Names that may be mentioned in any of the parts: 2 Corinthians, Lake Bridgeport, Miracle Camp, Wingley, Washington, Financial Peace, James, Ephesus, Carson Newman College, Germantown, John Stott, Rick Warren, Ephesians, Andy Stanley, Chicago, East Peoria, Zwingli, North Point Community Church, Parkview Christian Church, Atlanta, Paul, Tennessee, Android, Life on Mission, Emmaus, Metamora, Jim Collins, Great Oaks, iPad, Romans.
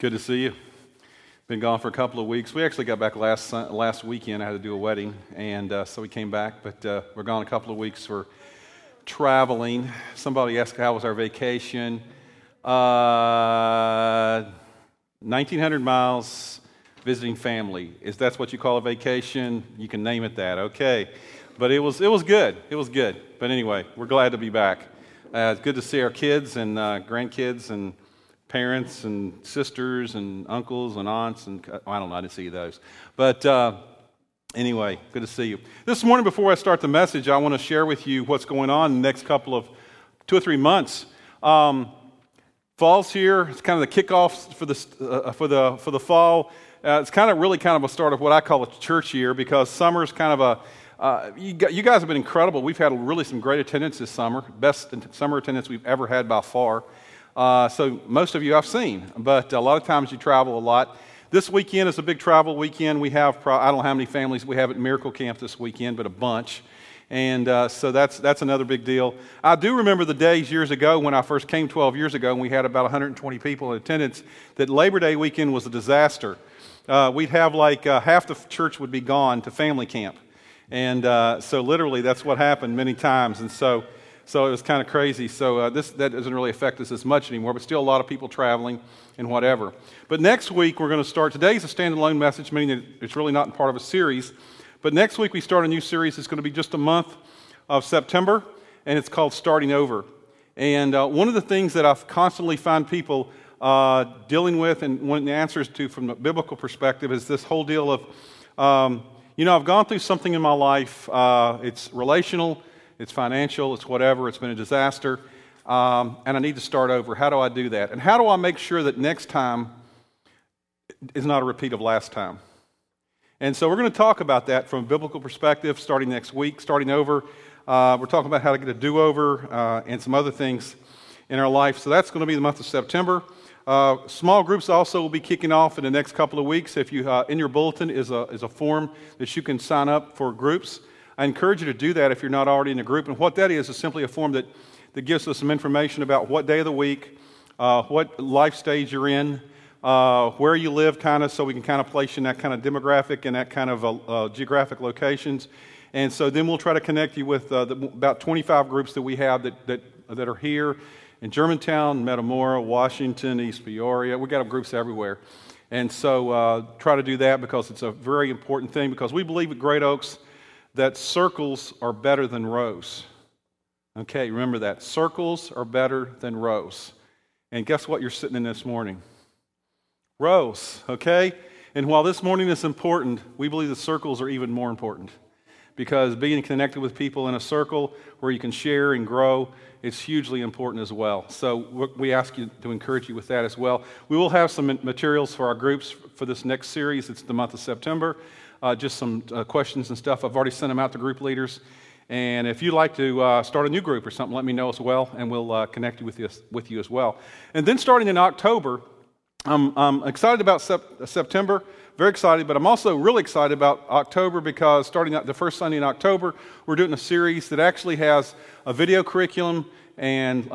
Good to see you. Been gone for a couple of weeks. We actually got back last weekend. I had to do a wedding, and so we came back, but we're gone a couple of weeks for traveling. Somebody asked how was our vacation. 1,900 miles visiting family. Is that what you call a vacation? You can name it that, okay. But it was good. It was good. But anyway, we're glad to be back. It's good to see our kids and grandkids and parents and sisters and uncles and aunts and I don't know, I didn't see those. But anyway, good to see you. This morning before I start the message, I want to share with you what's going on in the next couple of 2 or 3 months. Fall's here. It's kind of the kickoff for the fall. It's kind of really kind of a start of what I call a church year, because summer's kind of a you guys have been incredible. We've had really some great attendance this summer, best summer attendance we've ever had by far. So most of you I've seen, but a lot of times you travel a lot. This weekend is a big travel weekend. We have, I don't know how many families we have at Miracle Camp this weekend, but a bunch. And so that's another big deal. I do remember the days years ago when I first came 12 years ago, and we had about 120 people in attendance, that Labor Day weekend was a disaster. We'd have like half the church would be gone to family camp. And so literally that's what happened many times. And So it was kind of crazy. So that doesn't really affect us as much anymore, but still a lot of people traveling and whatever. But next week we're going to start, today's a standalone message, meaning that it's really not part of a series. But next week we start a new series. It's going to be just a month of September, and it's called Starting Over. And one of the things that I constantly find people dealing with and wanting answers to from a biblical perspective is this whole deal of, I've gone through something in my life. It's relational. It's financial, it's whatever, it's been a disaster, and I need to start over. How do I do that? And how do I make sure that next time is not a repeat of last time? And so we're going to talk about that from a biblical perspective starting next week, starting over. We're talking about how to get a do-over and some other things in our life. So that's going to be the month of September. Small groups also will be kicking off in the next couple of weeks. If you in your bulletin is a form that you can sign up for groups. I encourage you to do that if you're not already in a group. And what that is simply a form that gives us some information about what day of the week, what life stage you're in, where you live, kind of, so we can kind of place you in that kind of demographic and that kind of geographic locations. And so then we'll try to connect you with about 25 groups that we have that are here in Germantown, Metamora, Washington, East Peoria. We've got groups everywhere. And so try to do that, because it's a very important thing, because we believe at Great Oaks that circles are better than rows. Okay, remember that. Circles are better than rows. And guess what you're sitting in this morning? Rows, okay? And while this morning is important, we believe the circles are even more important, because being connected with people in a circle where you can share and grow is hugely important as well. So we ask you to encourage you with that as well. We will have some materials for our groups for this next series. It's the month of September. Just some questions and stuff. I've already sent them out to group leaders. And if you'd like to start a new group or something, let me know as well, and we'll connect you with you as well. And then starting in October, I'm excited about September, very excited, but I'm also really excited about October, because starting the first Sunday in October, we're doing a series that actually has a video curriculum and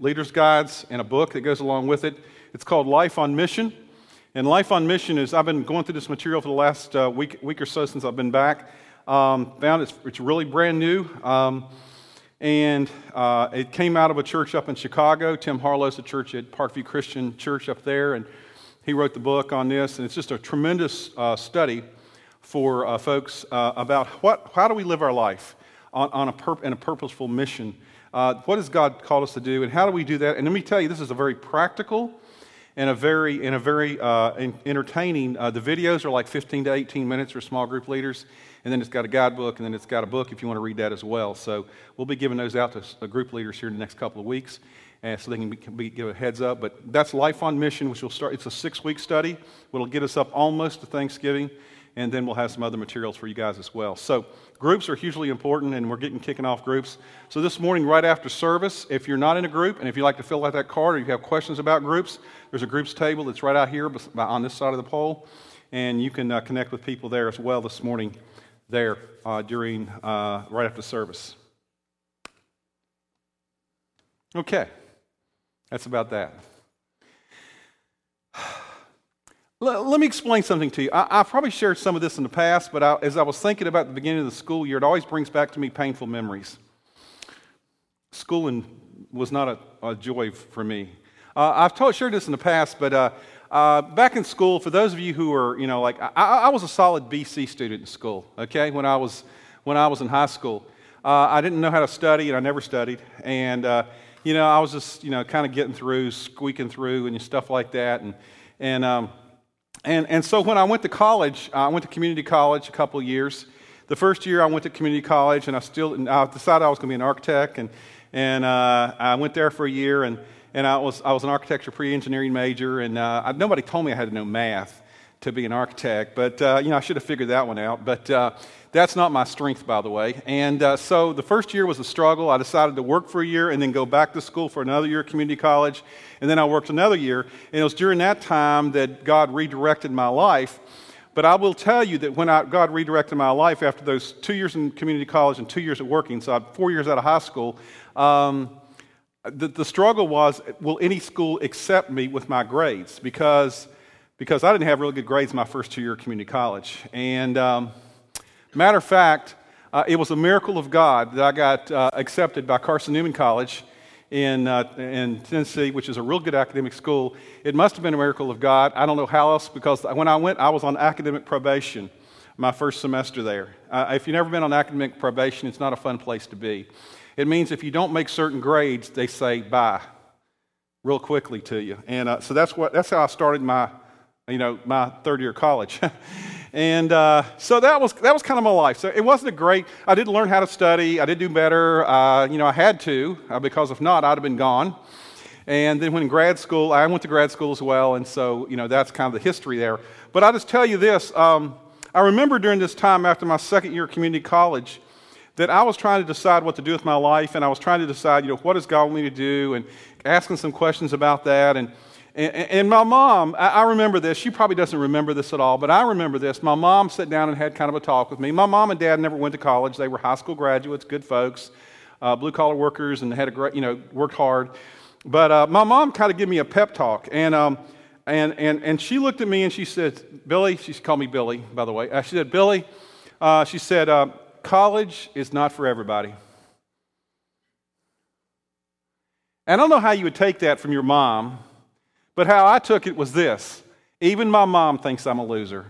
leaders' guides and a book that goes along with it. It's called Life on Mission. And Life on Mission is, I've been going through this material for the last week or so since I've been back. Found it's really brand new. And it came out of a church up in Chicago. Tim Harlow's a church at Parkview Christian Church up there. And he wrote the book on this. And it's just a tremendous study for folks about how do we live our life in a purposeful mission. What has God called us to do, and how do we do that? And let me tell you, this is a very practical and a very entertaining. The videos are like 15 to 18 minutes for small group leaders, and then it's got a guidebook, and then it's got a book if you want to read that as well. So we'll be giving those out to group leaders here in the next couple of weeks, and so they can give a heads up. But that's Life on Mission, which will start. It's a 6-week study. It'll get us up almost to Thanksgiving, and then we'll have some other materials for you guys as well. So groups are hugely important, and we're kicking off groups. So this morning, right after service, if you're not in a group, and if you'd like to fill out that card, or you have questions about groups, there's a groups table that's right out here on this side of the pole, and you can connect with people there as well this morning there during right after service. Okay, that's about that. Let me explain something to you. I've probably shared some of this in the past, but as I was thinking about the beginning of the school year, it always brings back to me painful memories. Schooling was not a joy for me. I've shared this in the past, but back in school, for those of you who are, you know, like I was a solid BC student in school. Okay, when I was in high school, I didn't know how to study, and I never studied, and you know, I was just, you know, kind of getting through, squeaking through, and stuff like that, And so when I went to college, I went to community college a couple of years. The first year I went to community college, and I decided I was going to be an architect, and I went there for a year, and I was an architecture pre-engineering major, and nobody told me I had to know math to be an architect, but you know, I should have figured that one out. But that's not my strength, by the way. And so the first year was a struggle. I decided to work for a year and then go back to school for another year at community college. And then I worked another year, and it was during that time that God redirected my life. But I will tell you that when God redirected my life after those 2 years in community college and 2 years at working, so I'm 4 years out of high school, the struggle was, will any school accept me with my grades? Because I didn't have really good grades my first 2 years of community college. And matter of fact, it was a miracle of God that I got accepted by Carson Newman College in Tennessee, which is a real good academic school. It must have been a miracle of God. I don't know how else, because when I went, I was on academic probation my first semester there. If you've never been on academic probation, it's not a fun place to be. It means if you don't make certain grades, they say bye real quickly to you. And so that's how I started my third year of college. And so that was kind of my life. So it wasn't I didn't learn how to study. I did do better. You know, I had to, because if not, I'd have been gone. And then I went to grad school as well. And so, you know, that's kind of the history there. But I'll just tell you this. I remember during this time after my second year of community college that I was trying to decide what to do with my life. And I was trying to decide, you know, what does God want me to do? And asking some questions about that. And my mom, I remember this. She probably doesn't remember this at all, but I remember this. My mom sat down and had kind of a talk with me. My mom and dad never went to college. They were high school graduates, good folks, blue-collar workers, and had worked hard. But my mom kind of gave me a pep talk, and she looked at me and she said, "Billy," she called me Billy, by the way. She said, "Billy," she said, "college is not for everybody." And I don't know how you would take that from your mom. But how I took it was this: even my mom thinks I'm a loser.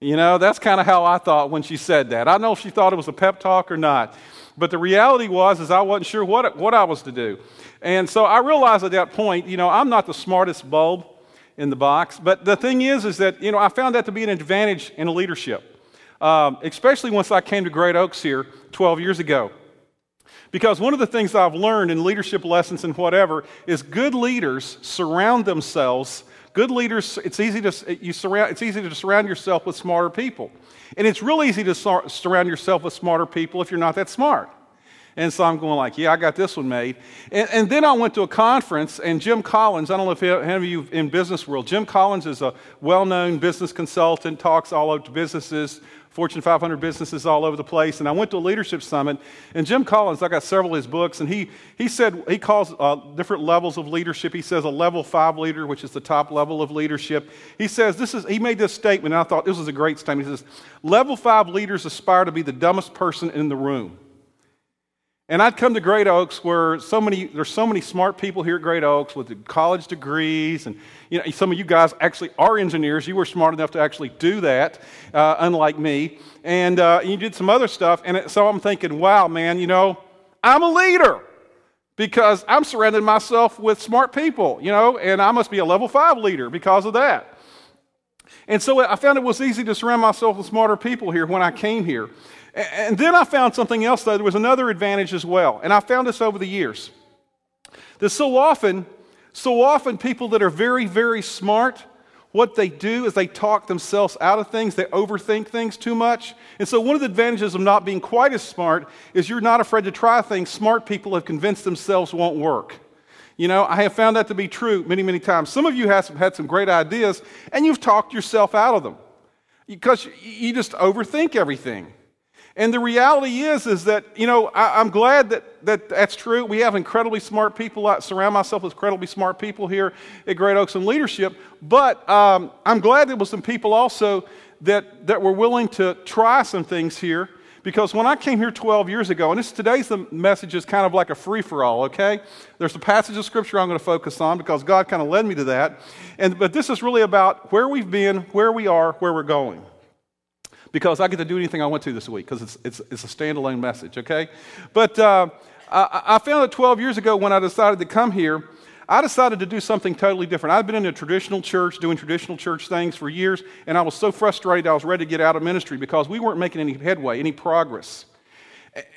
You know, that's kind of how I thought when she said that. I don't know if she thought it was a pep talk or not. But the reality was I wasn't sure what I was to do. And so I realized at that point, you know, I'm not the smartest bulb in the box. But the thing is that, you know, I found that to be an advantage in leadership, especially once I came to Great Oaks here 12 years ago. Because one of the things I've learned in leadership lessons and whatever is it's easy to surround yourself with smarter people. And it's real easy to surround yourself with smarter people if you're not that smart. And so I'm going like, yeah, I got this one made. And then I went to a conference, and Jim Collins, I don't know if any of you in business world, Jim Collins is a well-known business consultant, talks all over to businesses, Fortune 500 businesses all over the place. And I went to a leadership summit, and Jim Collins, I got several of his books, and he said, he calls different levels of leadership. He says a level 5 leader, which is the top level of leadership. He says, he made this statement, and I thought this was a great statement. He says, level 5 leaders aspire to be the dumbest person in the room. And I'd come to Great Oaks where there's so many smart people here at Great Oaks with college degrees, and you know, some of you guys actually are engineers. You were smart enough to actually do that, unlike me, and you did some other stuff. And so I'm thinking, wow, man, you know, I'm a leader because I'm surrounding myself with smart people, you know, and I must be a level 5 leader because of that. And so I found it was easy to surround myself with smarter people here when I came here. And then I found something else, though. There was another advantage as well. And I found this over the years. That so often people that are very, very smart, what they do is they talk themselves out of things. They overthink things too much. And so one of the advantages of not being quite as smart is you're not afraid to try things smart people have convinced themselves won't work. You know, I have found that to be true many, many times. Some of you have had some great ideas, and you've talked yourself out of them because you just overthink everything. And the reality is that, you know, I'm glad that that's true. We have incredibly smart people. I surround myself with incredibly smart people here at Great Oaks in leadership. But I'm glad there were some people also that were willing to try some things here. Because when I came here 12 years ago, and today's message is kind of like a free-for-all, okay? There's a passage of Scripture I'm going to focus on because God kind of led me to that. But this is really about where we've been, where we are, where we're going. Because I get to do anything I want to this week because it's a standalone message, okay? But I found that 12 years ago when I decided to come here, I decided to do something totally different. I'd been in a traditional church, doing traditional church things for years, and I was so frustrated I was ready to get out of ministry because we weren't making any headway, any progress.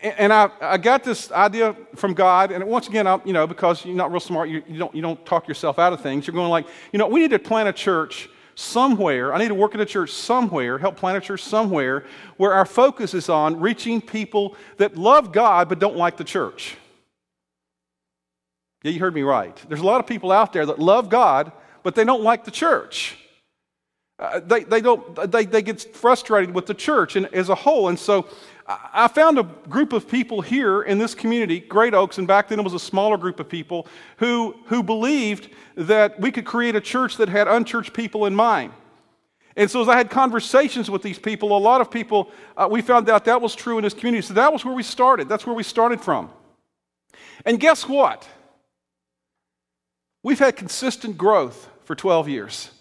And I got this idea from God, and once again, you know, because you're not real smart, you don't talk yourself out of things. You're going like, you know, we need to plant a church somewhere. I need to work at a church somewhere, help plant a church somewhere where our focus is on reaching people that love God but don't like the church. Yeah, you heard me right. There's a lot of people out there that love God, but they don't like the church. They get frustrated with the church as a whole. And so I found a group of people here in this community, Great Oaks, and back then it was a smaller group of people who believed that we could create a church that had unchurched people in mind. And so as I had conversations with these people, a lot of people, we found out that was true in this community. So that was where we started. That's where we started from. And guess what? We've had consistent growth for 12 years.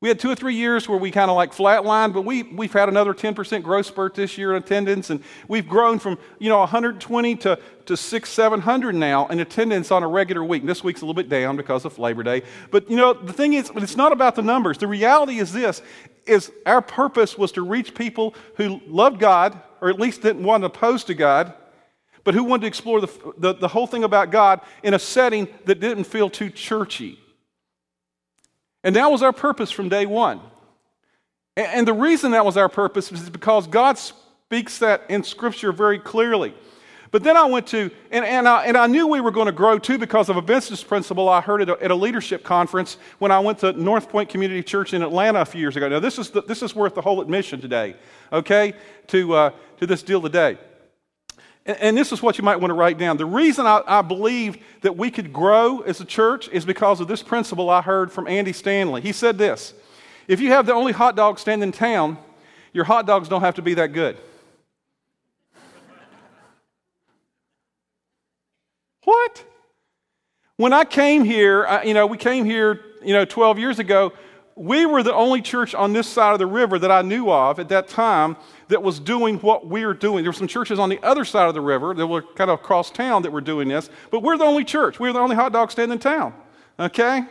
We had 2 or 3 years where we kind of like flatlined, but we've had another 10% growth spurt this year in attendance, and we've grown from, you know, 120 to 600-700 now in attendance on a regular week. And this week's a little bit down because of Labor Day. But, you know, the thing is, it's not about the numbers. The reality is this, is our purpose was to reach people who loved God, or at least didn't want to oppose to God, but who wanted to explore the whole thing about God in a setting that didn't feel too churchy. And that was our purpose from day one. And the reason that was our purpose is because God speaks that in Scripture very clearly. But then I went to, and I knew we were going to grow too because of a business principle I heard at a leadership conference when I went to North Point Community Church in Atlanta a few years ago. Now this is worth the whole admission today, okay, to this deal today. And this is what you might want to write down. The reason I believed that we could grow as a church is because of this principle I heard from Andy Stanley. He said this, if you have the only hot dog stand in town, your hot dogs don't have to be that good. What? When I came here, we came here 12 years ago, we were the only church on this side of the river that I knew of at that time that was doing what we were doing. There were some churches on the other side of the river that were kind of across town that were doing this, but we're the only church. We're the only hot dog stand in town, okay?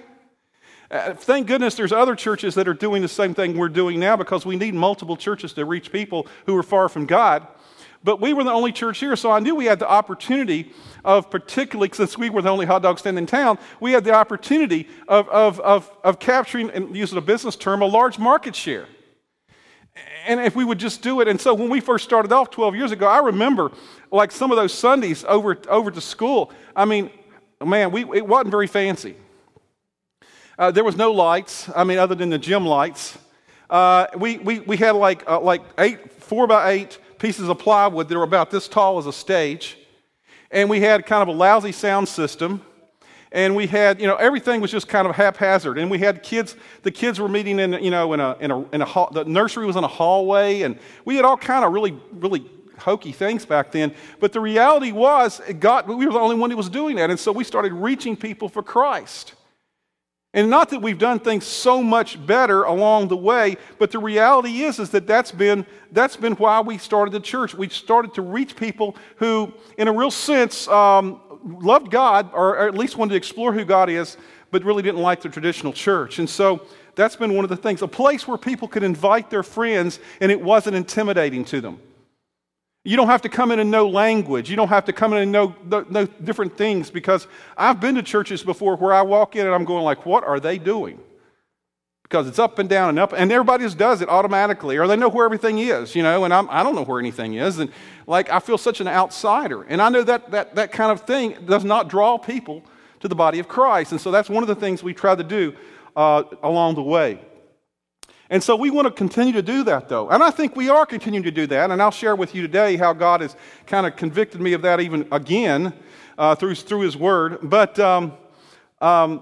Thank goodness there's other churches that are doing the same thing we're doing now because we need multiple churches to reach people who are far from God. But we were the only church here, so I knew we had the opportunity of, particularly since we were the only hot dog stand in town, we had the opportunity of capturing, and using a business term, a large market share. And if we would just do it, and so when we first started off 12 years ago, I remember like some of those Sundays over to school. I mean, man, it wasn't very fancy. There was no lights. I mean, other than the gym lights, we had like 4x8. Pieces of plywood that were about this tall as a stage, and we had kind of a lousy sound system, and we had, you know, everything was just kind of haphazard, and we had kids, the kids were meeting in, you know, in a hall, the nursery was in a hallway, and we had all kind of really hokey things back then, but the reality was we were the only one who was doing that, and so we started reaching people for Christ. And not that we've done things so much better along the way, but the reality is that that's been why we started the church. We started to reach people who, in a real sense, loved God, or at least wanted to explore who God is, but really didn't like the traditional church. And so that's been one of the things, a place where people could invite their friends and it wasn't intimidating to them. You don't have to come in and know language. You don't have to come in and know different things, because I've been to churches before where I walk in and I'm going like, what are they doing? Because it's up and down and up, and everybody just does it automatically, or they know where everything is, you know, and I don't know where anything is, and like I feel such an outsider. And I know that kind of thing does not draw people to the body of Christ, and so that's one of the things we try to do along the way. And so we want to continue to do that, though. And I think we are continuing to do that. And I'll share with you today how God has kind of convicted me of that even again through His Word. But one of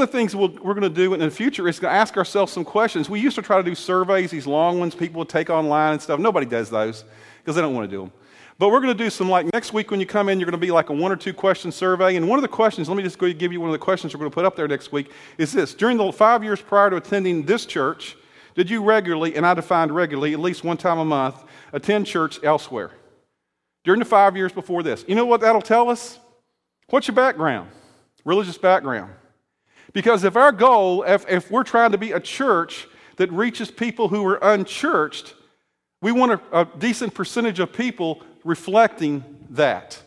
the things we're going to do in the future is to ask ourselves some questions. We used to try to do surveys, these long ones people would take online and stuff. Nobody does those because they don't want to do them. But we're going to do some, like next week when you come in, you're going to be like a 1 or 2 question survey. And one of the questions, let me just give you one of the questions we're going to put up there next week, is this. During the 5 years prior to attending this church, did you regularly, and I defined regularly, at least one time a month, attend church elsewhere? During the 5 years before this. You know what that'll tell us? What's your background? Religious background. Because if our goal, if we're trying to be a church that reaches people who are unchurched, we want a decent percentage of people reflecting that.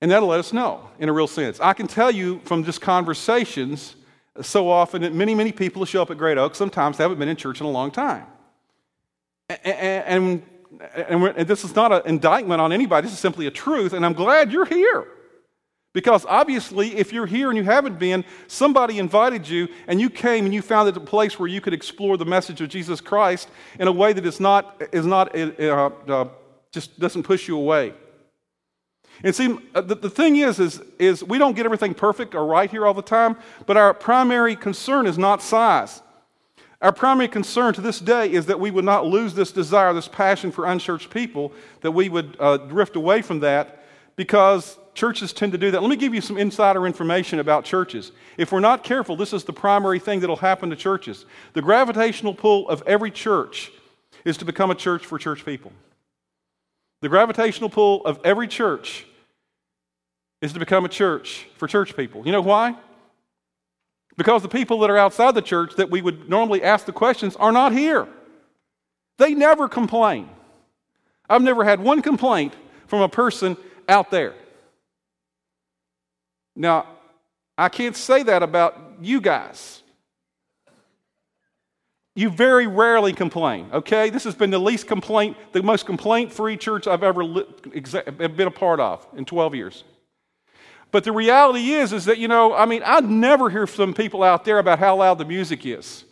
And that'll let us know in a real sense. I can tell you from just conversations so often that many, many people who show up at Great Oaks sometimes haven't been in church in a long time. And this is not an indictment on anybody. This is simply a truth, and I'm glad you're here. Because obviously, if you're here and you haven't been, somebody invited you and you came and you found it a place where you could explore the message of Jesus Christ in a way that is not just doesn't push you away. And see, the thing is we don't get everything perfect or right here all the time, but our primary concern is not size. Our primary concern to this day is that we would not lose this desire, this passion for unchurched people, that we would drift away from that because churches tend to do that. Let me give you some insider information about churches. If we're not careful, this is the primary thing that'll happen to churches. The gravitational pull of every church is to become a church for church people. The gravitational pull of every church is to become a church for church people. You know why? Because the people that are outside the church that we would normally ask the questions are not here. They never complain. I've never had one complaint from a person out there. Now, I can't say that about you guys. You very rarely complain, okay? This has been the most complaint-free church I've ever been a part of in 12 years. But the reality is that, I never hear from people out there about how loud the music is.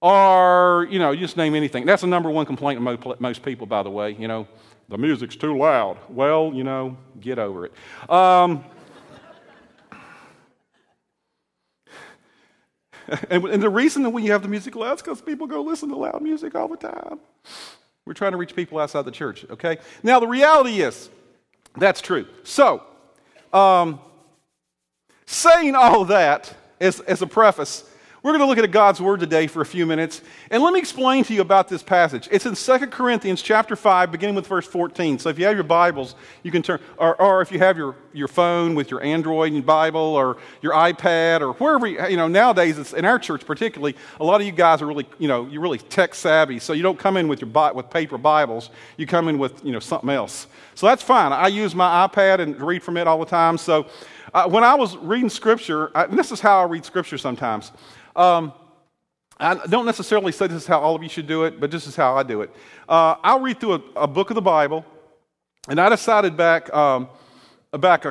Or, you just name anything. That's the number one complaint of most people, by the way, The music's too loud. Well, get over it. And the reason that we have the music loud is because people go listen to loud music all the time. We're trying to reach people outside the church, okay? Now, the reality is, that's true. So, saying all that as a preface, we're going to look at God's Word today for a few minutes. And let me explain to you about this passage. It's in 2 Corinthians chapter 5, beginning with verse 14. So if you have your Bibles, you can turn, or if you have your phone with your Android and Bible or your iPad or wherever, nowadays, it's in our church particularly, a lot of you guys are really, you're really tech savvy. So you don't come in with paper Bibles. You come in with, something else. So that's fine. I use my iPad and read from it all the time. So when I was reading Scripture, and this is how I read Scripture sometimes. I don't necessarily say this is how all of you should do it, but this is how I do it. I'll read through a book of the Bible, and I decided back a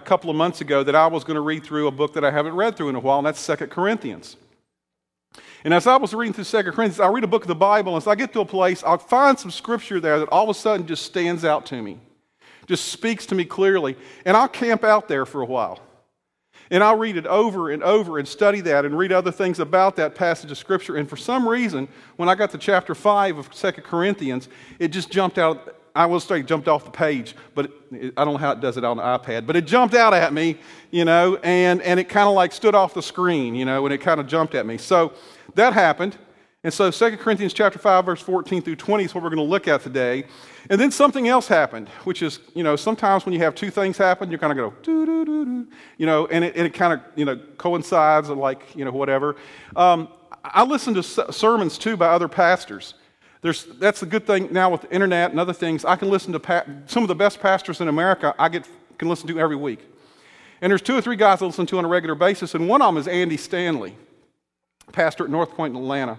couple of months ago that I was going to read through a book that I haven't read through in a while, and that's 2 Corinthians. And as I was reading through 2 Corinthians, I read a book of the Bible, and as I get to a place, I'll find some scripture there that all of a sudden just stands out to me, just speaks to me clearly, and I'll camp out there for a while. And I'll read it over and over and study that and read other things about that passage of Scripture. And for some reason, when I got to chapter 5 of 2 Corinthians, it just jumped out. I will say jumped off the page, but I don't know how it does it on the iPad. But it jumped out at me, and it kind of like stood off the screen, and it kind of jumped at me. So that happened. And so 2 Corinthians chapter 5, verse 14 through 20 is what we're going to look at today. And then something else happened, which is, sometimes when you have two things happen, you kind of go, doo-doo-doo-doo, and it kind of, coincides or like, whatever. I listen to sermons, too, by other pastors. That's the good thing now with the internet and other things. I can listen to some of the best pastors in America I can listen to every week. And there's 2 or 3 guys I listen to on a regular basis, and one of them is Andy Stanley, pastor at North Point in Atlanta.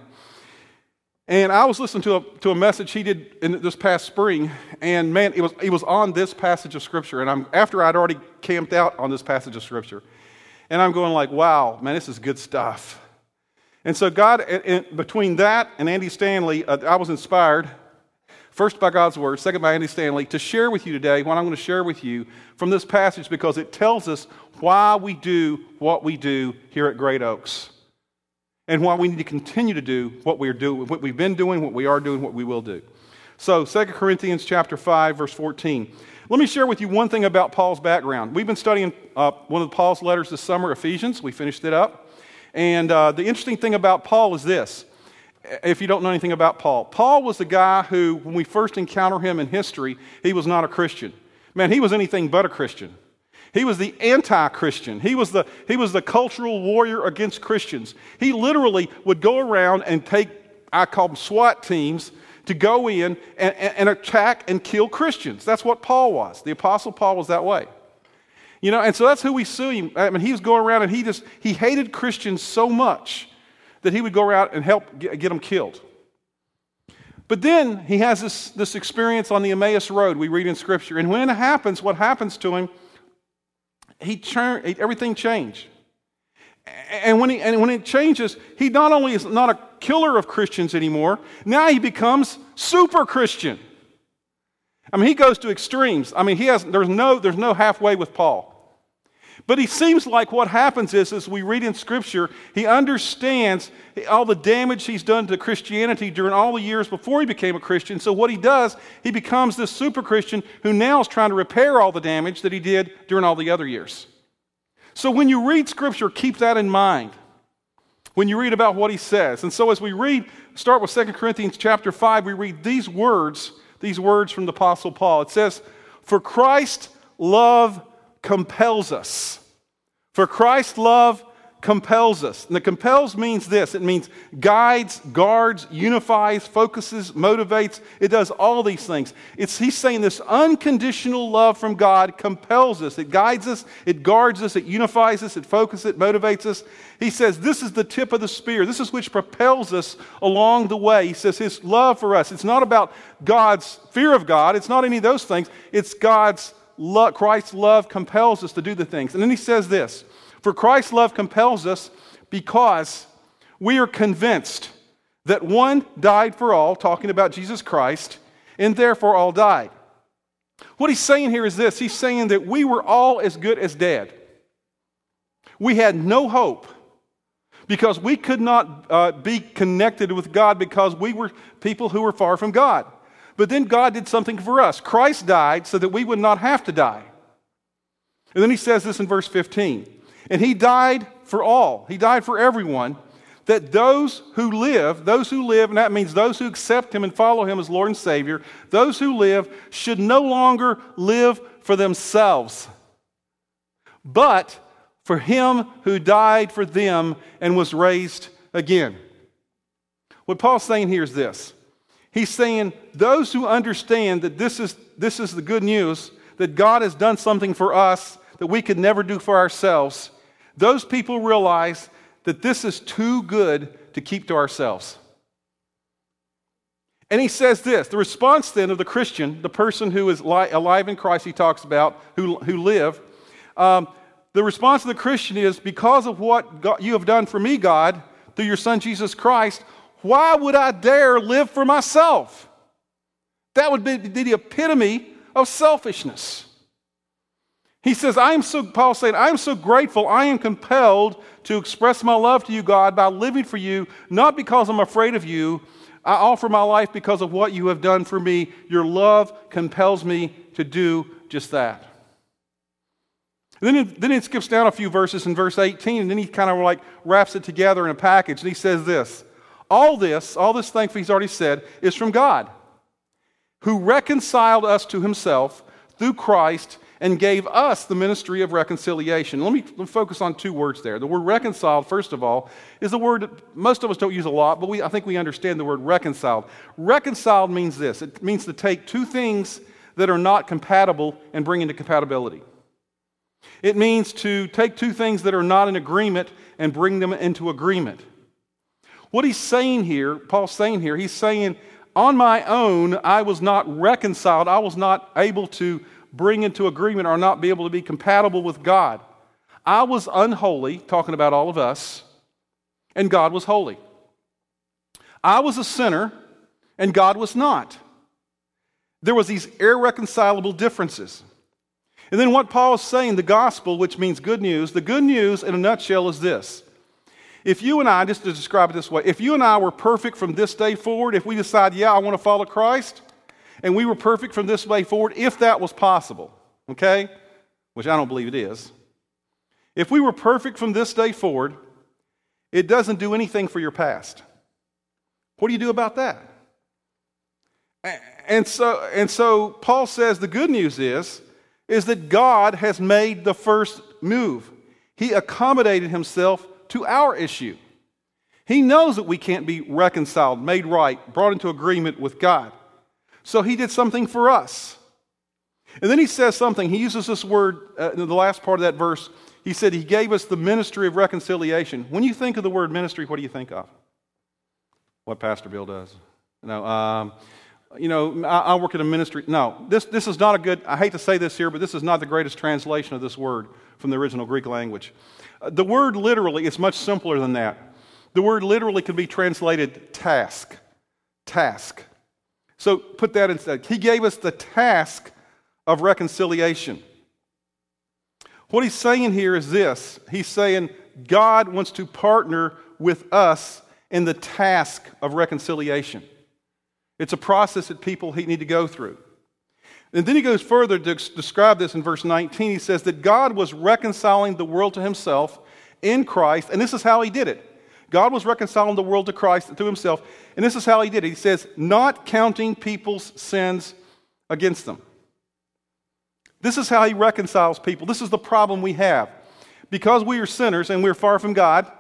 And I was listening to a message he did in this past spring, and man, it was on this passage of Scripture. And after I'd already camped out on this passage of Scripture, and I'm going like, wow, man, this is good stuff. And so God, between that and Andy Stanley, I was inspired, first by God's Word, second by Andy Stanley, to share with you today what I'm going to share with you from this passage, because it tells us why we do what we do here at Great Oaks and why we need to continue to do what we're doing, what we've been doing, what we are doing, what we will do. So 2 Corinthians chapter 5, verse 14. Let me share with you one thing about Paul's background. We've been studying one of Paul's letters this summer, Ephesians. We finished it up. And the interesting thing about Paul is this, if you don't know anything about Paul. Paul was the guy who, when we first encounter him in history, he was not a Christian. Man, he was anything but a Christian. He was the anti-Christian. He was the cultural warrior against Christians. He literally would go around and take, I call them SWAT teams, to go in and attack and kill Christians. That's what Paul was. The Apostle Paul was that way. You know, and so that's who we see him. I mean, he was going around and he hated Christians so much that he would go around and help get them killed. But then he has this experience on the Emmaus Road we read in Scripture. And when it happens, what happens to him, everything changed. And when it changes, he not only is not a killer of Christians anymore, now he becomes super Christian. I mean, he goes to extremes. I mean, there's no halfway with Paul. But he seems like what happens is, as we read in Scripture, he understands all the damage he's done to Christianity during all the years before he became a Christian. So what he does, he becomes this super Christian who now is trying to repair all the damage that he did during all the other years. So when you read Scripture, keep that in mind when you read about what he says. And so as we start with 2 Corinthians chapter 5, we read these words from the Apostle Paul. It says, "For Christ's love compels us." For Christ's love compels us. And the compels means this. It means guides, guards, unifies, focuses, motivates. It does all these things. He's saying this unconditional love from God compels us. It guides us. It guards us. It unifies us. It focuses. It motivates us. He says this is the tip of the spear. This is which propels us along the way. He says his love for us. It's not about God's fear of God. It's not any of those things. It's God's love. Christ's love compels us to do the things. And then he says this. For Christ's love compels us because we are convinced that one died for all, talking about Jesus Christ, and therefore all died. What he's saying here is this. He's saying that we were all as good as dead. We had no hope because we could not be connected with God because we were people who were far from God. But then God did something for us. Christ died so that we would not have to die. And then he says this in verse 15. And he died for all. He died for everyone, that those who live, and that means those who accept him and follow him as Lord and Savior, those who live should no longer live for themselves, but for him who died for them and was raised again. What Paul's saying here is this. He's saying those who understand that this is the good news, that God has done something for us that we could never do for ourselves, those people realize that this is too good to keep to ourselves. And he says this, the response then of the Christian, the person who is alive in Christ he talks about, who live, the response of the Christian is, because of what God, you have done for me, God, through your Son Jesus Christ, why would I dare live for myself? That would be the epitome of selfishness. He says, Paul's saying, I am so grateful, I am compelled to express my love to you, God, by living for you, not because I'm afraid of you. I offer my life because of what you have done for me. Your love compels me to do just that. And then it skips down a few verses in verse 18, and then he kind of like wraps it together in a package, and he says this, all this thing he's already said is from God, who reconciled us to himself through Christ and gave us the ministry of reconciliation. Let me focus on two words there. The word reconciled, first of all, is the word that most of us don't use a lot, but I think we understand the word reconciled. Reconciled means this. It means to take two things that are not compatible and bring into compatibility. It means to take two things that are not in agreement and bring them into agreement. What he's saying here, Paul's saying here, he's saying, on my own, I was not reconciled. I was not able to bring into agreement or not be able to be compatible with God. I was unholy, talking about all of us, and God was holy. I was a sinner, and God was not. There was these irreconcilable differences. And then what Paul is saying, the gospel, which means good news, the good news in a nutshell is this. If you and I, just to describe it this way, if you and I were perfect from this day forward, if we decide, yeah, I want to follow Christ, and we were perfect from this day forward, if that was possible, okay, which I don't believe it is, if we were perfect from this day forward, it doesn't do anything for your past. What do you do about that? And so Paul says the good news is that God has made the first move. He accommodated himself to our issue. He knows that we can't be reconciled, made right, brought into agreement with God. So he did something for us. And then he says something. He uses this word in the last part of that verse. He said he gave us the ministry of reconciliation. When you think of the word ministry, what do you think of? What Pastor Bill does. I work in a ministry. No, this is not a good, I hate to say this here, but this is not the greatest translation of this word from the original Greek language. The word literally is much simpler than that. The word literally can be translated task. Task. So put that instead. He gave us the task of reconciliation. What he's saying here is this. He's saying God wants to partner with us in the task of reconciliation. It's a process that people need to go through. And then he goes further to describe this in verse 19. He says that God was reconciling the world to himself in Christ, and this is how he did it. God was reconciling the world to Christ through himself, and this is how he did it. He says, not counting people's sins against them. This is how he reconciles people. This is the problem we have. Because we are sinners and we're far from God,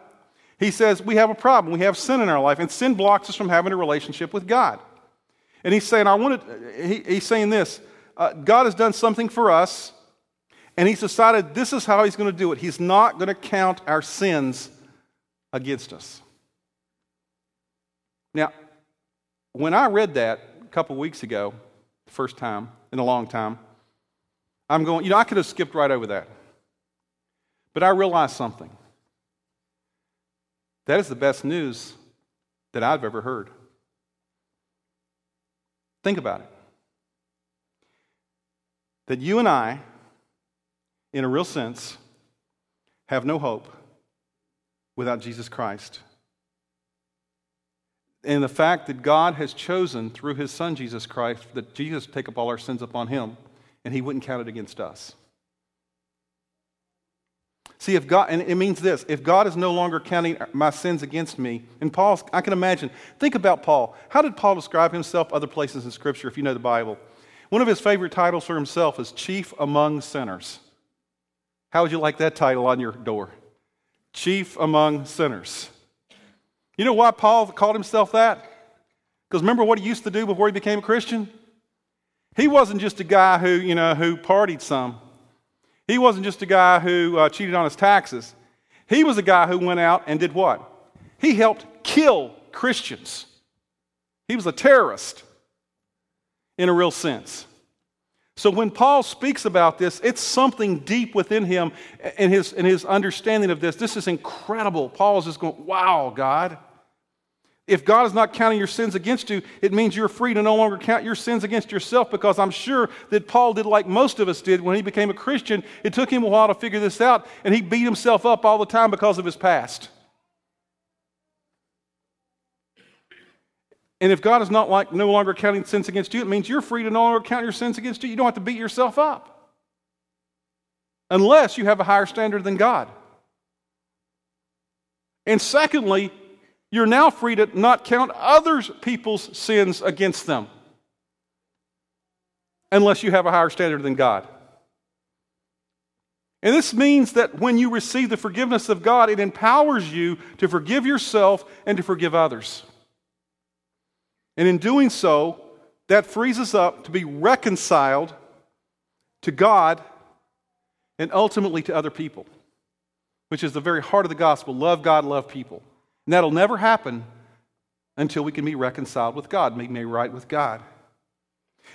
he says we have a problem. We have sin in our life, and sin blocks us from having a relationship with God. And he's saying, God has done something for us, and he's decided this is how he's going to do it. He's not going to count our sins against us. Now, when I read that a couple weeks ago, the first time in a long time, I'm going, I could have skipped right over that. But I realized something. That is the best news that I've ever heard. Think about it. That you and I, in a real sense, have no hope without Jesus Christ. And the fact that God has chosen through his Son, Jesus Christ, that Jesus take up all our sins upon him, and he wouldn't count it against us. See, if God, and it means this, if God is no longer counting my sins against me, and Paul, I can imagine, think about Paul. How did Paul describe himself other places in Scripture, if you know the Bible? One of his favorite titles for himself is Chief Among Sinners. How would you like that title on your door? Chief Among Sinners. You know why Paul called himself that? Because remember what he used to do before he became a Christian? He wasn't just a guy who partied some. He wasn't just a guy who cheated on his taxes. He was a guy who went out and did what? He helped kill Christians. He was a terrorist in a real sense. So when Paul speaks about this, it's something deep within him and his understanding of this. This is incredible. Paul is just going, wow, God. If God is not counting your sins against you, it means you're free to no longer count your sins against yourself, because I'm sure that Paul did like most of us did when he became a Christian. It took him a while to figure this out, and he beat himself up all the time because of his past. And if God is not like no longer counting sins against you, it means you're free to no longer count your sins against you. You don't have to beat yourself up unless you have a higher standard than God. And secondly, you're now free to not count other people's sins against them unless you have a higher standard than God. And this means that when you receive the forgiveness of God, it empowers you to forgive yourself and to forgive others. And in doing so, that frees us up to be reconciled to God and ultimately to other people, which is the very heart of the gospel. Love God, love people. And that'll never happen until we can be reconciled with God, made right with God.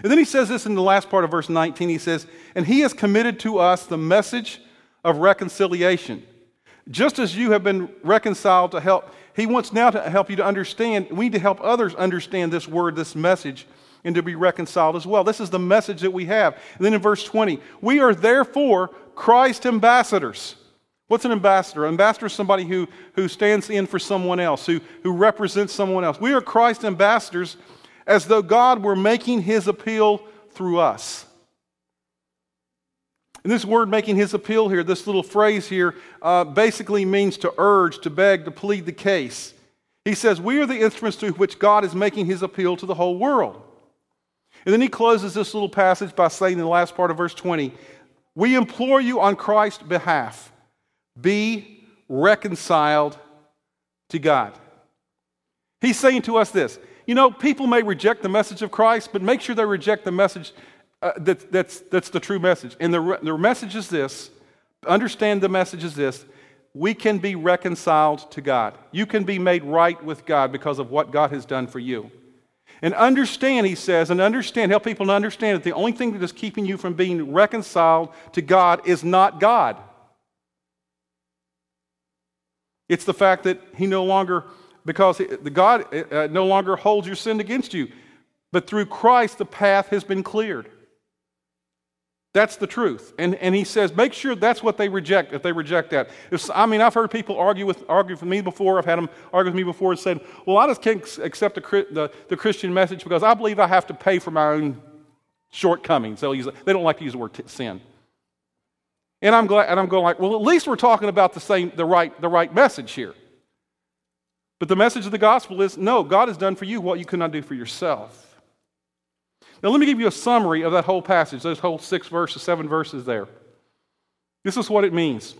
And then he says this in the last part of verse 19. He says, and he has committed to us the message of reconciliation. Just as you have been reconciled to help, He wants now to help you to understand. We need to help others understand this word, this message, and to be reconciled as well. This is the message that we have. And then in verse 20, we are therefore Christ's ambassadors. What's an ambassador? An ambassador is somebody who stands in for someone else, who represents someone else. We are Christ's ambassadors as though God were making his appeal through us. And this word making his appeal here, this little phrase here, basically means to urge, to beg, to plead the case. He says, we are the instruments through which God is making his appeal to the whole world. And then he closes this little passage by saying in the last part of verse 20, we implore you on Christ's behalf, be reconciled to God. He's saying to us this, you know, people may reject the message of Christ, but make sure they reject the message that's the true message. And the message is this, understand the message is this, we can be reconciled to God. You can be made right with God because of what God has done for you. And understand, he says, help people to understand that the only thing that is keeping you from being reconciled to God is not God. It's the fact that he no longer, because God no longer holds your sin against you. But through Christ, the path has been cleared. That's the truth. And he says, make sure that's what they reject, if they reject that. I've heard people argue with me before. I've had them argue with me before and said, well, I just can't accept the Christian message because I believe I have to pay for my own shortcomings. They don't like to use the word sin. And I'm going, at least we're talking about the right message here. But the message of the gospel is, no, God has done for you what you could not do for yourself. Now, let me give you a summary of that whole passage, those whole 7 verses there. This is what it means.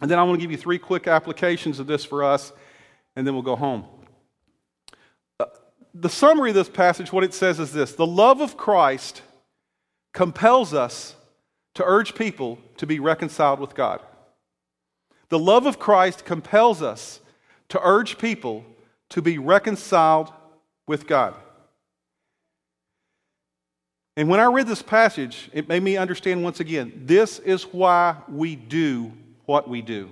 And then I want to give you 3 quick applications of this for us, and then we'll go home. The summary of this passage, what it says is this. The love of Christ compels us to urge people to be reconciled with God. The love of Christ compels us to urge people to be reconciled with God. And when I read this passage, it made me understand once again, this is why we do what we do.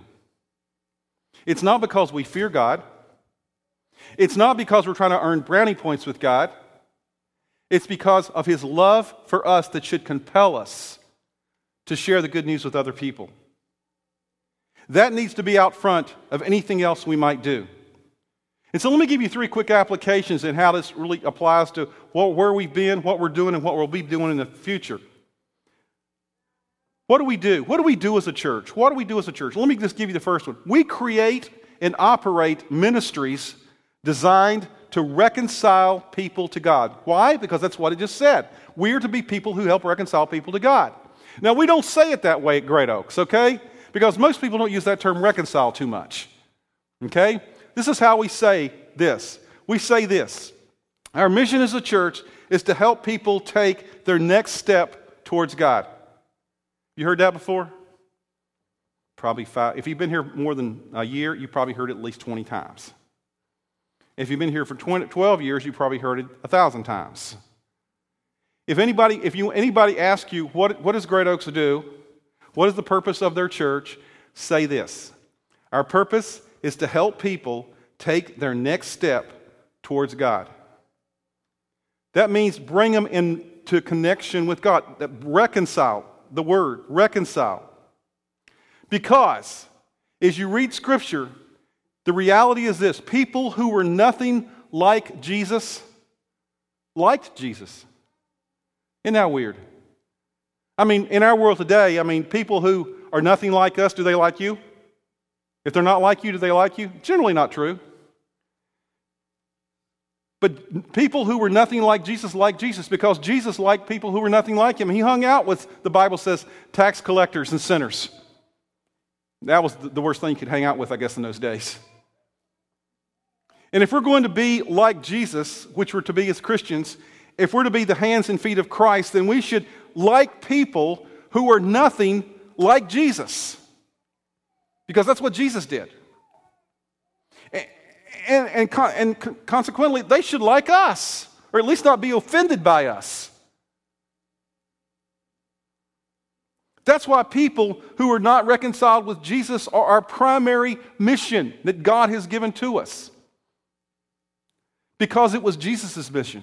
It's not because we fear God. It's not because we're trying to earn brownie points with God. It's because of his love for us that should compel us to share the good news with other people. That needs to be out front of anything else we might do. And so let me give you 3 quick applications and how this really applies to where we've been, what we're doing, and what we'll be doing in the future. What do we do? What do we do as a church? What do we do as a church? Let me just give you the first one. We create and operate ministries designed to reconcile people to God. Why? Because that's what it just said. We are to be people who help reconcile people to God. Now, we don't say it that way at Great Oaks, okay? Because most people don't use that term reconcile too much, okay? This is how we say this. We say this. Our mission as a church is to help people take their next step towards God. You heard that before? Probably 5. If you've been here more than a year, you probably heard it at least 20 times. If you've been here for 12 years, you probably heard it 1,000 times. If anybody asks you, what does Great Oaks do? What is the purpose of their church? Say this. Our purpose is to help people take their next step towards God. That means bring them into connection with God. Reconcile, the word, reconcile. Because as you read Scripture, the reality is this. People who were nothing like Jesus, liked Jesus. Isn't that weird? I mean, in our world today, people who are nothing like us, do they like you? If they're not like you, do they like you? Generally not true. But people who were nothing like Jesus because Jesus liked people who were nothing like him. He hung out with, the Bible says, tax collectors and sinners. That was the worst thing you could hang out with, I guess, in those days. And if we're going to be like Jesus, which we're to be as Christians, if we're to be the hands and feet of Christ, then we should like people who are nothing like Jesus. Because that's what Jesus did. And consequently, they should like us, or at least not be offended by us. That's why people who are not reconciled with Jesus are our primary mission that God has given to us. because it was Jesus' mission.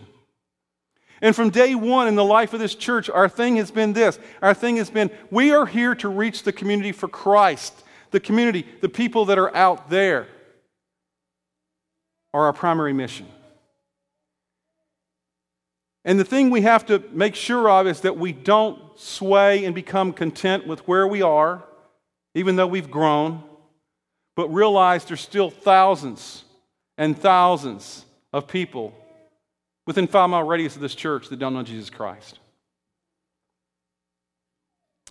And from day one in the life of this church, our thing has been this. Our thing has been, we are here to reach the community for Christ. The community, the people that are out there, are our primary mission. And the thing we have to make sure of is that we don't sway and become content with where we are, even though we've grown, but realize there's still thousands and thousands of people within 5-mile radius of this church that don't know Jesus Christ.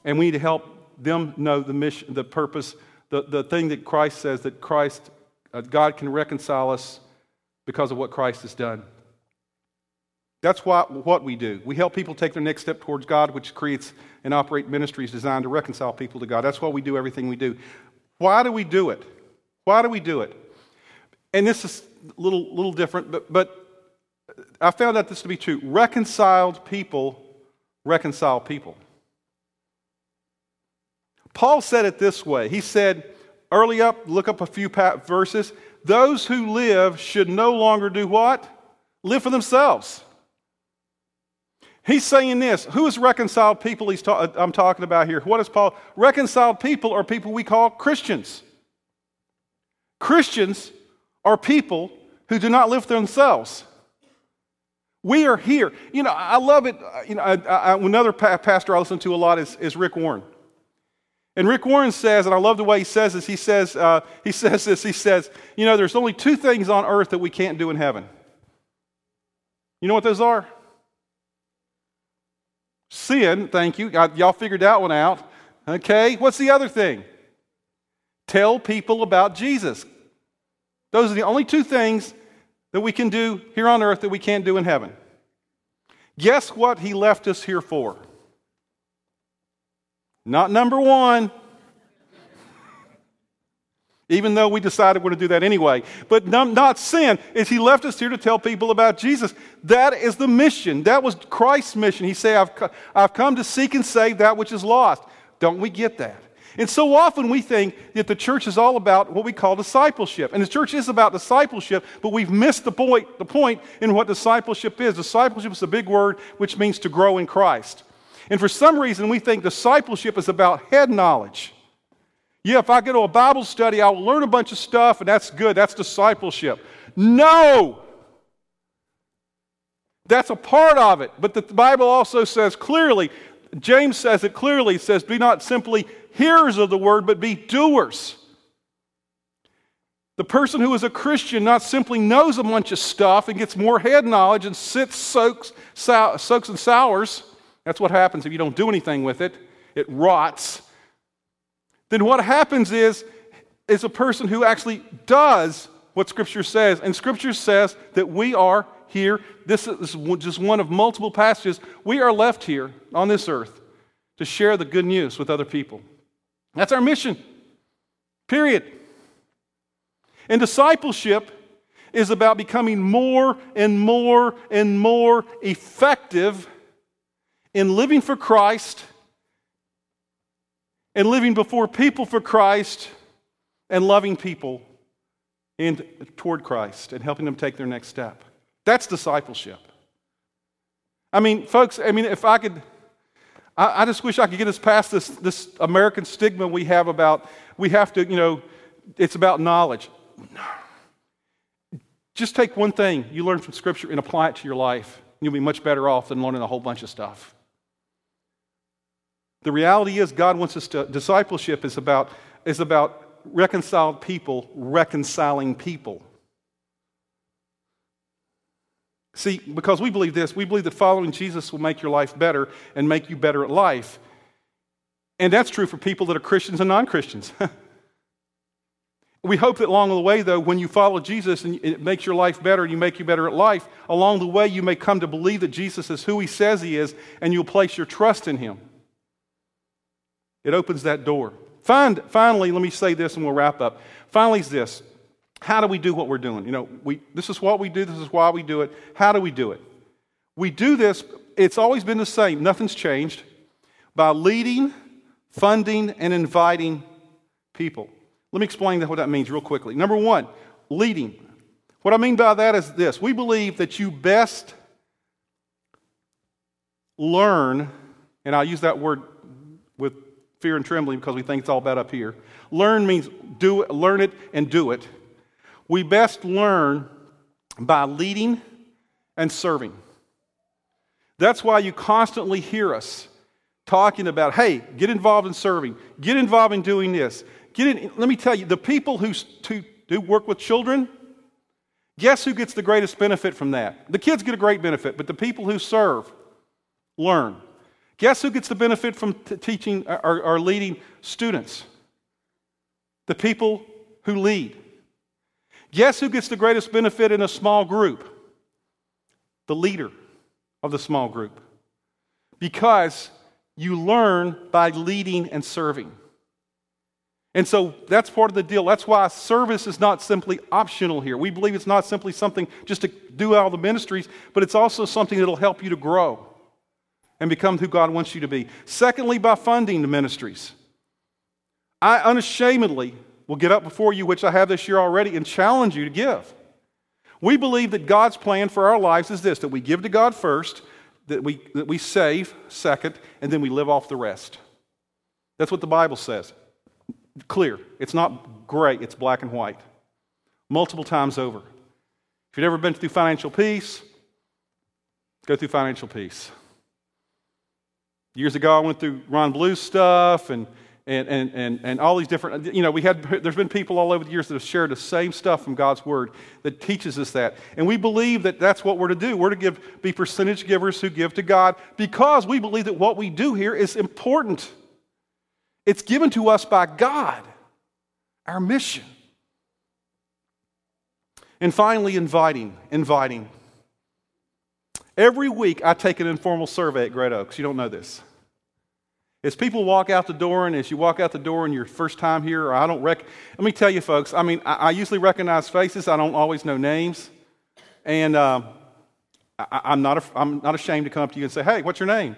And we need to help them know the mission, the purpose, the thing that Christ says, that Christ, God can reconcile us because of what Christ has done. That's what we do. We help people take their next step towards God, which creates and operate ministries designed to reconcile people to God. That's why we do everything we do. Why do we do it? Why do we do it? And this is a little different, but I found out this to be true. Reconciled people reconcile people. Paul said it this way. He said, early up, look up a few verses, those who live should no longer do what? Live for themselves. He's saying this. Who is reconciled people I'm talking about here? What is Paul? Reconciled people are people we call Christians. Christians are people who do not live for themselves. We are here. You know, I love it. You know, another pastor I listen to a lot is Rick Warren. And Rick Warren says, and I love the way he says this, he says, you know, there's only two things on earth that we can't do in heaven. You know what those are? Sin, thank you. Y'all figured that one out. Okay, what's the other thing? Tell people about Jesus. Those are the only two things that we can do here on earth that we can't do in heaven. Guess what he left us here for? Not number one. Even though we decided we're going to do that anyway. But not sin. Is he left us here to tell people about Jesus. That is the mission. That was Christ's mission. He said, I've come to seek and save that which is lost. Don't we get that? And so often we think that the church is all about what we call discipleship. And the church is about discipleship, but we've missed the point in what discipleship is. Discipleship is a big word, which means to grow in Christ. And for some reason, we think discipleship is about head knowledge. Yeah, if I go to a Bible study, I will learn a bunch of stuff, and that's good. That's discipleship. No! That's a part of it. But the Bible also says clearly, James says it clearly, it says, be not simply hearers of the word, but be doers. The person who is a Christian not simply knows a bunch of stuff and gets more head knowledge and soaks and sours. That's what happens if you don't do anything with it. It rots. Then what happens is a person who actually does what Scripture says. And Scripture says that we are here. This is just one of multiple passages. We are left here on this earth to share the good news with other people. That's our mission. Period. And discipleship is about becoming more and more and more effective in living for Christ and living before people for Christ and loving people and toward Christ and helping them take their next step. That's discipleship. I mean, folks, if I could... I just wish I could get us past this American stigma we have about, we have to, you know, it's about knowledge. Just take one thing you learn from Scripture and apply it to your life. You'll be much better off than learning a whole bunch of stuff. The reality is God wants us to, discipleship is about reconciled people reconciling people. See, because we believe this, we believe that following Jesus will make your life better and make you better at life. And that's true for people that are Christians and non-Christians. We hope that along the way, though, when you follow Jesus and it makes your life better and you make you better at life, along the way you may come to believe that Jesus is who he says he is and you'll place your trust in him. It opens that door. Finally, let me say this and we'll wrap up. Finally is this. How do we do what we're doing? You know, this is what we do. This is why we do it. How do we do it? We do this. It's always been the same. Nothing's changed. By leading, funding, and inviting people. Let me explain what that means real quickly. Number one, leading. What I mean by that is this. We believe that you best learn, and I use that word with fear and trembling because we think it's all about up here. Learn means do it, learn it and do it. We best learn by leading and serving. That's why you constantly hear us talking about, hey, get involved in serving. Get involved in doing this. Let me tell you, the people who work with children, guess who gets the greatest benefit from that? The kids get a great benefit, but the people who serve learn. Guess who gets the benefit from teaching or leading students? The people who lead. Guess who gets the greatest benefit in a small group? The leader of the small group. Because you learn by leading and serving. And so that's part of the deal. That's why service is not simply optional here. We believe it's not simply something just to do all the ministries, but it's also something that will help you to grow and become who God wants you to be. Secondly, by funding the ministries. I unashamedly will get up before you, which I have this year already, and challenge you to give. We believe that God's plan for our lives is this, that we give to God first, that we save second, and then we live off the rest. That's what the Bible says. Clear. It's not gray. It's black and white. Multiple times over. If you've never been through Financial Peace, go through Financial Peace. Years ago, I went through Ron Blue's stuff and all these different. You know, there's been people all over the years that have shared the same stuff from God's Word that teaches us that, and we believe that that's what we're to do. We're to be percentage givers who give to God because we believe that what we do here is important. It's given to us by God, our mission. And finally, inviting. Every week I take an informal survey at Great Oaks. You don't know this. As people walk out the door, and as you walk out the door and your first time here, or let me tell you folks, I mean, I usually recognize faces. I don't always know names. And I'm not ashamed to come up to you and say, hey, what's your name?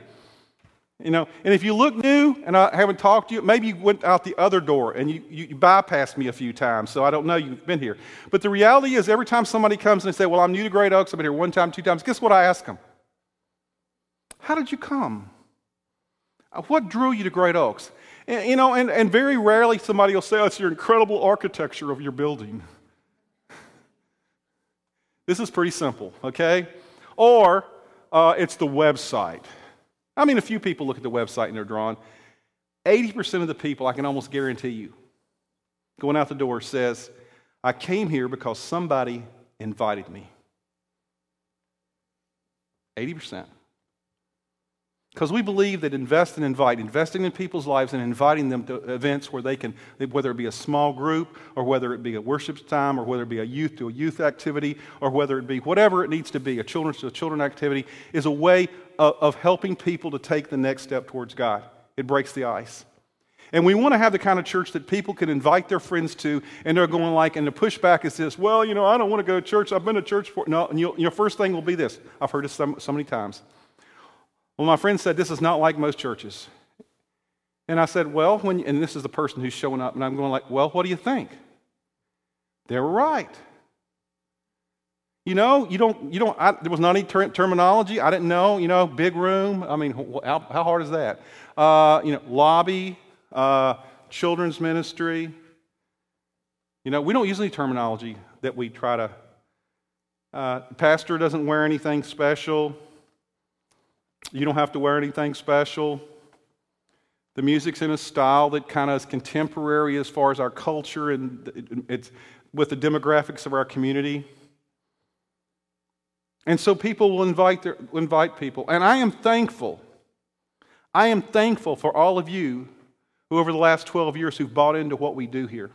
You know, and if you look new and I haven't talked to you, maybe you went out the other door and you bypassed me a few times, so I don't know you've been here. But the reality is every time somebody comes and they say, well, I'm new to Great Oaks, I've been here one time, two times, guess what I ask them? How did you come? What drew you to Great Oaks? And, you know, and very rarely somebody will say, oh, it's your incredible architecture of your building. This is pretty simple, okay? Or it's the website. I mean, a few people look at the website and they're drawn. 80% of the people, I can almost guarantee you, going out the door says, I came here because somebody invited me. 80%. Because we believe that invest and invite, investing in people's lives and inviting them to events where they can, whether it be a small group or whether it be a worship time or whether it be a youth activity or whether it be whatever it needs to be, a children's activity, is a way of helping people to take the next step towards God. It breaks the ice. And we want to have the kind of church that people can invite their friends to, and they're going like, and the pushback is this, well, you know, I don't want to go to church. I've been to church for, no, and your first thing will be this. I've heard this so many times. Well, my friend said, this is not like most churches. And I said, well, and this is the person who's showing up, and I'm going like, well, what do you think? They were right. You know, there was not any terminology. I didn't know, you know, big room. I mean, how hard is that? You know, lobby, children's ministry. You know, we don't use any terminology that we try to, pastor doesn't wear anything special. You don't have to wear anything special. The music's in a style that kind of is contemporary as far as our culture and it's with the demographics of our community. And so people will invite people. And I am thankful. I am thankful for all of you who over the last 12 years who've bought into what we do here,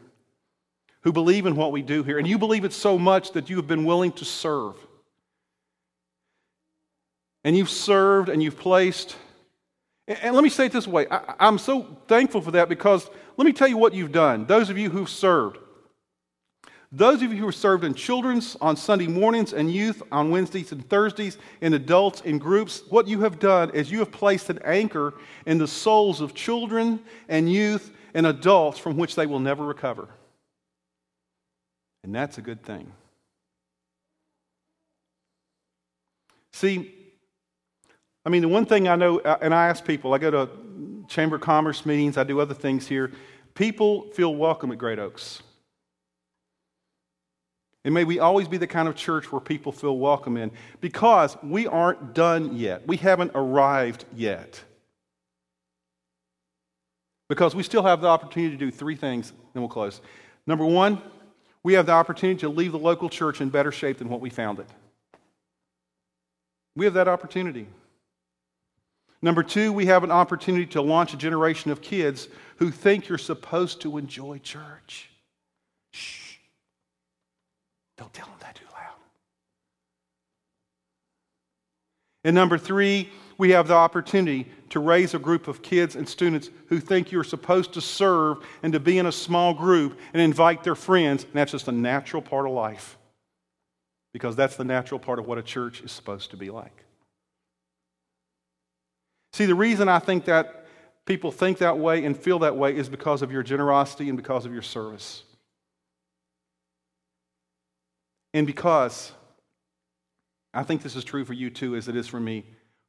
who believe in what we do here. And you believe it so much that you have been willing to serve. And you've served and you've placed. And let me say it this way. I'm so thankful for that because let me tell you what you've done. Those of you who've served. Those of you who have served in children's on Sunday mornings and youth on Wednesdays and Thursdays, in adults, in groups, what you have done is you have placed an anchor in the souls of children and youth and adults from which they will never recover. And that's a good thing. See, I mean, the one thing I know, and I ask people, I go to Chamber of Commerce meetings, I do other things here. People feel welcome at Great Oaks. And may we always be the kind of church where people feel welcome in, because we aren't done yet. We haven't arrived yet. Because we still have the opportunity to do three things, then we'll close. Number one, we have the opportunity to leave the local church in better shape than what we found it. We have that opportunity. Number two, we have an opportunity to launch a generation of kids who think you're supposed to enjoy church. Shh. Don't tell them that too loud. And number three, we have the opportunity to raise a group of kids and students who think you're supposed to serve and to be in a small group and invite their friends. And that's just a natural part of life, because that's the natural part of what a church is supposed to be like. See, the reason I think that people think that way and feel that way is because of your generosity and because of your service. And because, I think this is true for you too as it is for me,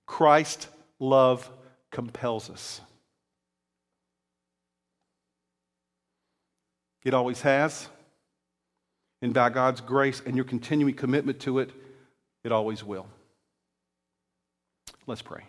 Christ's love compels us. It always has. And by God's grace and your continuing commitment to it, it always will. Let's pray.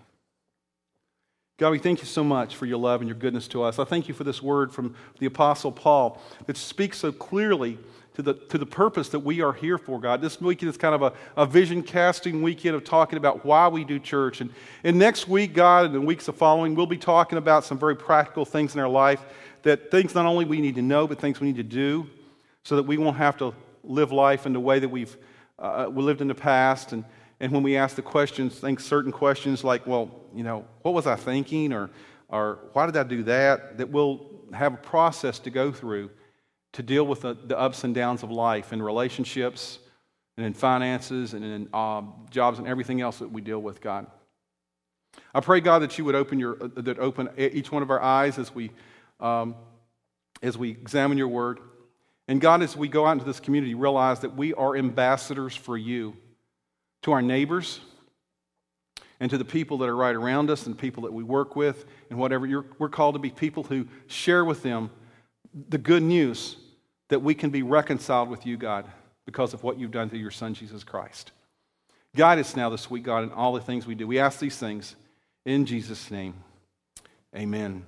God, we thank you so much for your love and your goodness to us. I thank you for this word from the Apostle Paul that speaks so clearly to the purpose that we are here for, God. This weekend is kind of a vision-casting weekend of talking about why we do church. And next week, God, and the weeks of following, we'll be talking about some very practical things in our life, that things not only we need to know, but things we need to do so that we won't have to live life in the way that we've we lived in the past. And when we ask the questions, think certain questions like, well, you know, what was I thinking? Or why did I do that? That we'll have a process to go through to deal with the ups and downs of life in relationships and in finances and in jobs and everything else that we deal with, God. I pray, God, that you would open each one of our eyes as we examine your word. And God, as we go out into this community, realize that we are ambassadors for you, to our neighbors, and to the people that are right around us and people that we work with and whatever. We're called to be people who share with them the good news that we can be reconciled with you, God, because of what you've done through your Son, Jesus Christ. Guide us now this week, God, in all the things we do. We ask these things in Jesus' name. Amen.